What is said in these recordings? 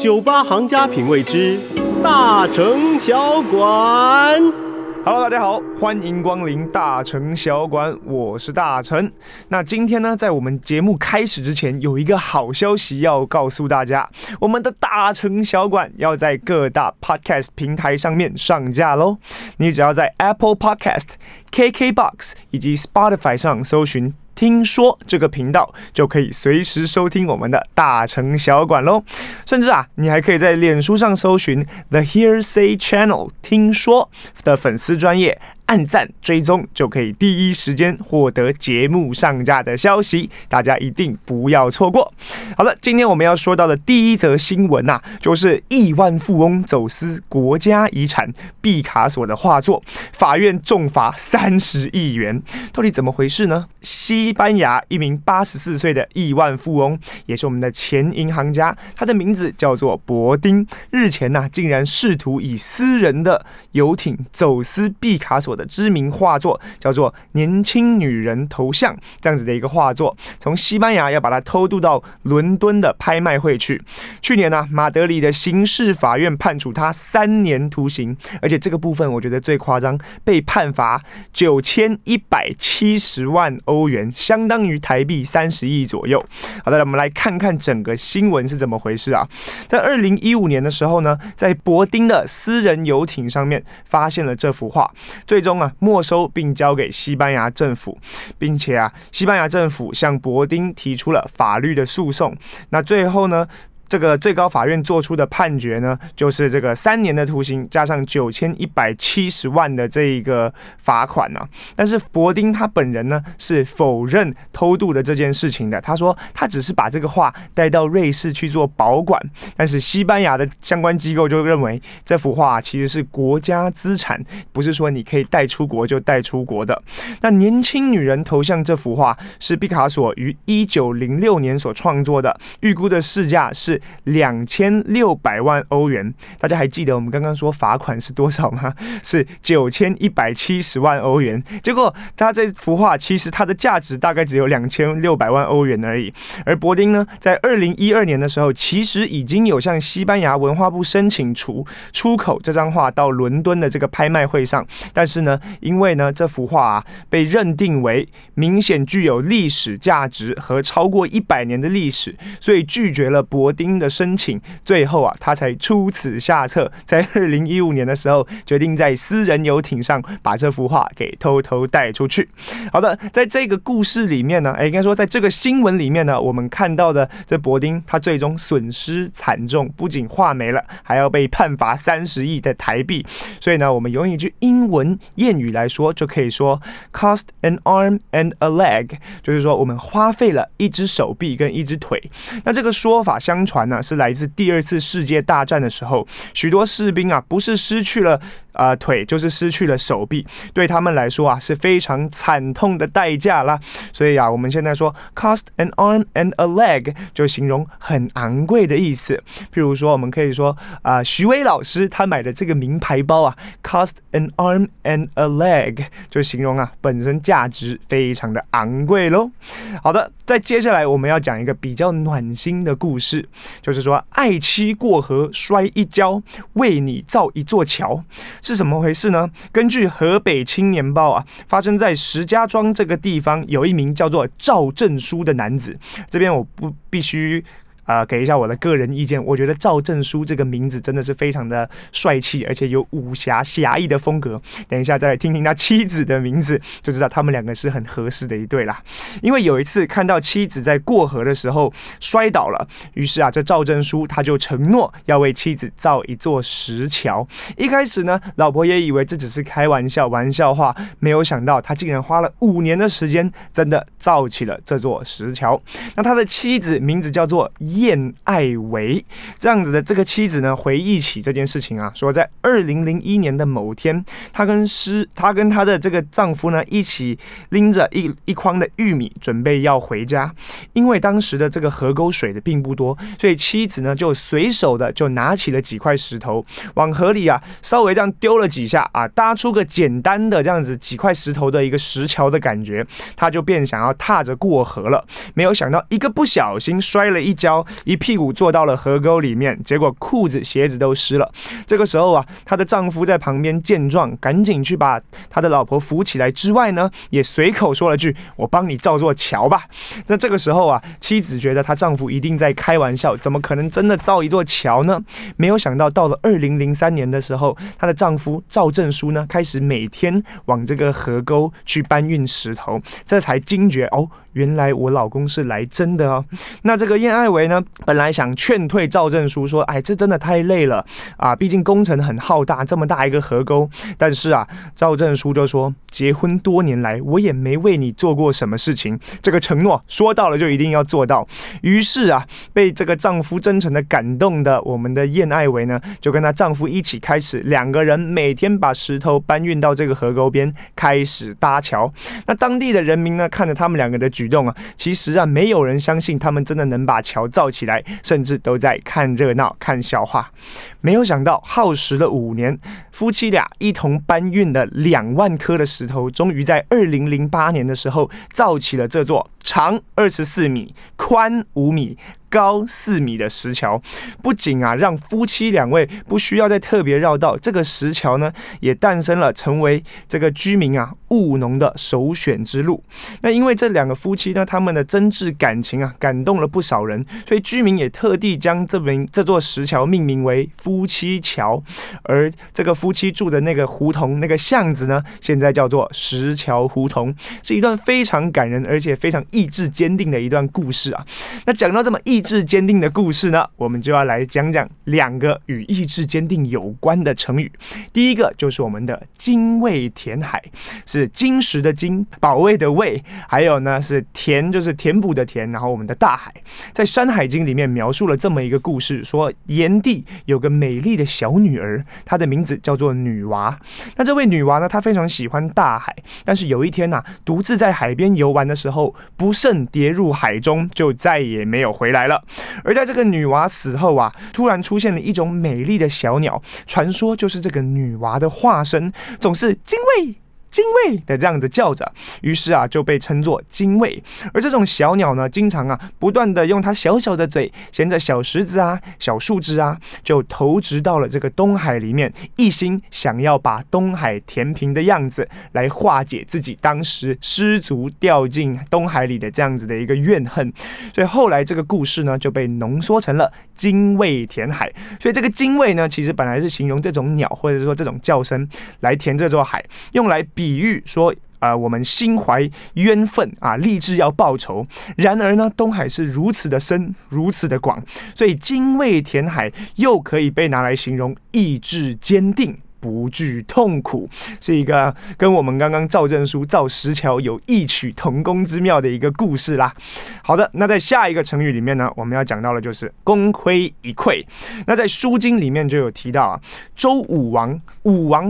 酒吧行家品味之大城小馆。Hello， 大家好，欢迎光临大城小馆，我是大城。那今天呢，在我们节目开始之前，有一个好消息要告诉大家，我们的大城小馆要在各大 podcast 平台上面上架喽。你只要在 Apple Podcast、KKBox 以及 Spotify 上搜寻听说这个频道，就可以随时收听我们的大城小馆咯。甚至啊，你还可以在脸书上搜寻 The Hear Say Channel 听说的粉丝专页，按赞追踪，就可以第一时间获得节目上架的消息，大家一定不要错过。好了，今天我们要说到的第一则新闻啊，就是亿万富翁走私国家遗产毕卡索的画作，法院重罚30亿元，到底怎么回事呢？西班牙一名84岁的亿万富翁，也是我们的前银行家，他的名字叫做博丁，日前啊，竟然试图以私人的游艇走私毕卡索的知名画作，叫做《年轻女人头像》这样子的一个画作，从西班牙要把它偷渡到伦敦的拍卖会去。去年啊，马德里的刑事法院判处他3年徒刑，而且这个部分我觉得最夸张，被判罚9170万欧元，相当于台币30亿左右。好的，我们来看看整个新闻是怎么回事啊。在2015年的时候呢，在博丁的私人游艇上面发现了这幅画，最终啊没收并交给西班牙政府，并且啊西班牙政府向博丁提出了法律的诉讼。那最后呢，这个最高法院做出的判决呢，就是这个3年的徒刑加上9170万的这一个罚款啊。但是博丁他本人呢是否认偷渡的这件事情的，他说他只是把这个画带到瑞士去做保管，但是西班牙的相关机构就认为这幅画其实是国家资产，不是说你可以带出国就带出国的。那《年轻女人头像》这幅画是毕卡索于1906年所创作的，预估的市价是2600万欧元，大家还记得我们刚刚说罚款是多少吗？是9170万欧元。结果他这幅画其实它的价值大概只有2600万欧元而已。而博丁呢，在2012年的时候，其实已经有向西班牙文化部申请出口这张画到伦敦的这个拍卖会上，但是呢，因为呢这幅画啊被认定为明显具有历史价值和超过100年的历史，所以拒绝了博丁的申请，最后啊，他才出此下策，在2015年的时候，决定在私人游艇上把这幅画给偷偷带出去。好的，在这个故事里面呢，应该说在这个新闻里面呢，我们看到的这博丁，他最终损失惨重，不仅画没了，还要被判罚30亿的台币。所以呢，我们用一句英文谚语来说，就可以说 cost an arm and a leg， 就是说我们花费了一只手臂跟一只腿。那这个说法相传是来自2次世界大战的时候，许多士兵啊，不是失去了腿，就是失去了手臂，对他们来说啊是非常惨痛的代价啦。所以啊，我们现在说 cost an arm and a leg 就形容很昂贵的意思。譬如说，我们可以说徐威老师他买的这个名牌包啊 ，cost an arm and a leg 就形容啊本身价值非常的昂贵喽。好的，再接下来我们要讲一个比较暖心的故事，就是说爱妻过河摔一跤，为你造一座桥。是什么回事呢？根据河北青年报啊，发生在石家庄这个地方，有一名叫做赵正书的男子。这边我不必须给一下我的个人意见，我觉得赵正书这个名字真的是非常的帅气，而且有武侠侠义的风格。等一下再来听听他妻子的名字，就知道他们两个是很合适的一对啦。因为有一次看到妻子在过河的时候摔倒了，于是啊，这赵正书他就承诺要为妻子造一座石桥。一开始呢，老婆也以为这只是开玩笑话，没有想到他竟然花了5年的时间，真的造起了这座石桥。那他的妻子名字叫做燕爱维，这样子的这个妻子呢，回忆起这件事情啊，说在2001年的某天，她跟她的这个丈夫呢，一起拎着一筐的玉米，准备要回家。因为当时的这个河沟水的并不多，所以妻子呢就随手的就拿起了几块石头，往河里啊稍微这样丢了几下啊，搭出个简单的这样子几块石头的一个石桥的感觉，她就便想要踏着过河了。没有想到一个不小心摔了一跤。一屁股坐到了河沟里面，结果裤子鞋子都湿了。这个时候啊，她的丈夫在旁边见状，赶紧去把她的老婆扶起来之外呢，也随口说了句：“我帮你造座桥吧。”那这个时候啊，妻子觉得她丈夫一定在开玩笑，怎么可能真的造一座桥呢？没有想到，到了2003年的时候，她的丈夫赵正书呢，开始每天往这个河沟去搬运石头，这才惊觉哦，原来我老公是来真的哦。那这个燕爱维呢，本来想劝退赵正书说，哎，这真的太累了啊，毕竟工程很浩大，这么大一个河沟。但是啊，赵正书就说，结婚多年来，我也没为你做过什么事情，这个承诺说到了就一定要做到。于是啊，被这个丈夫真诚的感动的我们的燕爱维呢，就跟她丈夫一起开始，两个人每天把石头搬运到这个河沟边，开始搭桥。那当地的人民呢，看着他们两个的举动啊，其实啊，没有人相信他们真的能把桥造起来，甚至都在看热闹、看笑话。没有想到，耗时了5年，夫妻俩一同搬运的2万颗的石头，终于在2008年的时候造起了这座长24米、宽5米、高4米的石桥。不仅啊，让夫妻两位不需要再特别绕道，这个石桥呢，也诞生了成为这个居民啊务农的首选之路。那因为这两个夫妻呢，他们的真挚感情啊，感动了不少人，所以居民也特地将这座石桥命名为夫妻桥。而这个夫妻住的那个胡同、那个巷子呢，现在叫做石桥胡同，是一段非常感人而且非常意志坚定的一段故事啊。那讲到这么意志坚定的故事呢，我们就要来讲讲2个与意志坚定有关的成语。第一个就是我们的精卫填海，是金石的金，保卫的卫，还有呢是填，就是填补的填，然后我们的大海。在《山海经》里面描述了这么一个故事，说炎帝有个美丽的小女儿，她的名字叫做女娃。那这位女娃呢，她非常喜欢大海，但是有一天啊，独自在海边游玩的时候，不慎跌入海中，就再也没有回来了。而在这个女娃死后啊，突然出现了一种美丽的小鸟，传说就是这个女娃的化身，总是精卫精卫的这样子叫着，于是啊就被称作精卫。而这种小鸟呢，经常啊不断的用它小小的嘴衔着小石子啊、小树枝啊，就投掷到了这个东海里面，一心想要把东海填平的样子，来化解自己当时失足掉进东海里的这样子的一个怨恨。所以后来这个故事呢，就被浓缩成了精卫填海。所以这个精卫呢，其实本来是形容这种鸟或者说这种叫声来填这座海，用来比喻说我们心怀冤愤啊，立志要报仇。然而呢，东海是如此的深，如此的广，所以精卫填海又可以被拿来形容意志坚定，不惧痛苦，是一个跟我们刚刚赵正书造石桥有异曲同工之妙的一个故事啦。好的，那在下一个成语里面呢，我们要讲到的就是功亏一篑。那在《书经》里面就有提到啊，周武王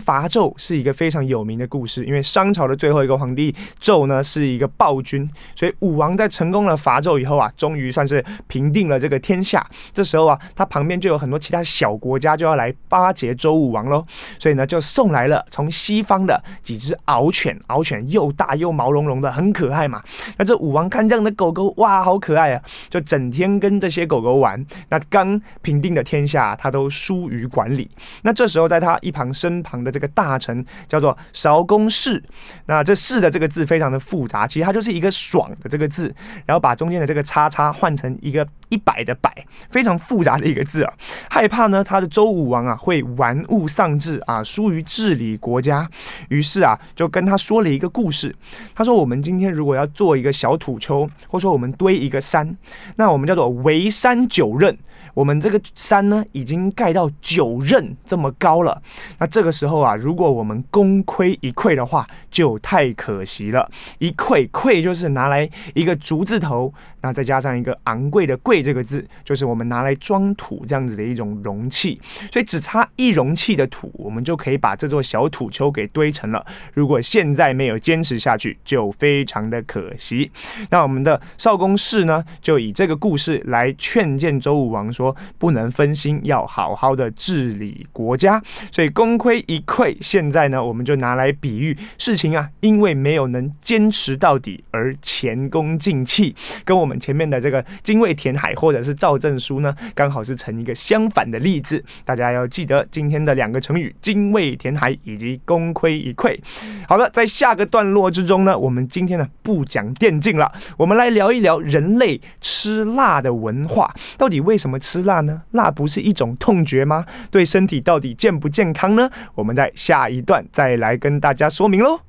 伐纣是一个非常有名的故事，因为商朝的最后一个皇帝纣呢是一个暴君，所以武王在成功了伐纣以后啊，终于算是平定了这个天下。这时候啊，他旁边就有很多其他小国家就要来巴结周武王咯，所以呢，就送来了从西方的几只獒犬，獒犬又大又毛茸茸的，很可爱嘛。那这武王看这样的狗狗，哇，好可爱啊，就整天跟这些狗狗玩。那刚平定的天下，他都疏于管理。那这时候，在他身旁的这个大臣叫做韶公氏。那这氏的这个字非常的复杂，其实它就是一个爽的这个字，然后把中间的这个叉叉换成一个100的百，非常复杂的一个字啊。害怕呢，他的周武王啊会玩物丧志啊，疏于治理国家，于是啊就跟他说了一个故事。他说，我们今天如果要做一个小土丘，或说我们堆一个山，那我们叫做围山九仞。我们这个山呢，已经盖到9仞这么高了。那这个时候啊，如果我们功亏一篑的话，就太可惜了。一篑，篑就是拿来一个竹字头，那再加上一个昂贵的贵这个字，就是我们拿来装土这样子的一种容器。所以只差一容器的土，我们就可以把这座小土丘给堆成了。如果现在没有坚持下去，就非常的可惜。那我们的少公氏呢，就以这个故事来劝谏周武王说，说不能分心，要好好的治理国家。所以功亏一篑，现在呢我们就拿来比喻事情啊，因为没有能坚持到底而前功尽弃，跟我们前面的这个精卫填海或者是造证书呢，刚好是成一个相反的例子。大家要记得今天的两个成语，精卫填海以及功亏一篑。好了，在下个段落之中呢，我们今天呢不讲电竞了，我们来聊一聊人类吃辣的文化。到底为什么吃辣呢？辣不是一种痛觉吗？对身体到底健不健康呢？我们在下一段再来跟大家说明咯。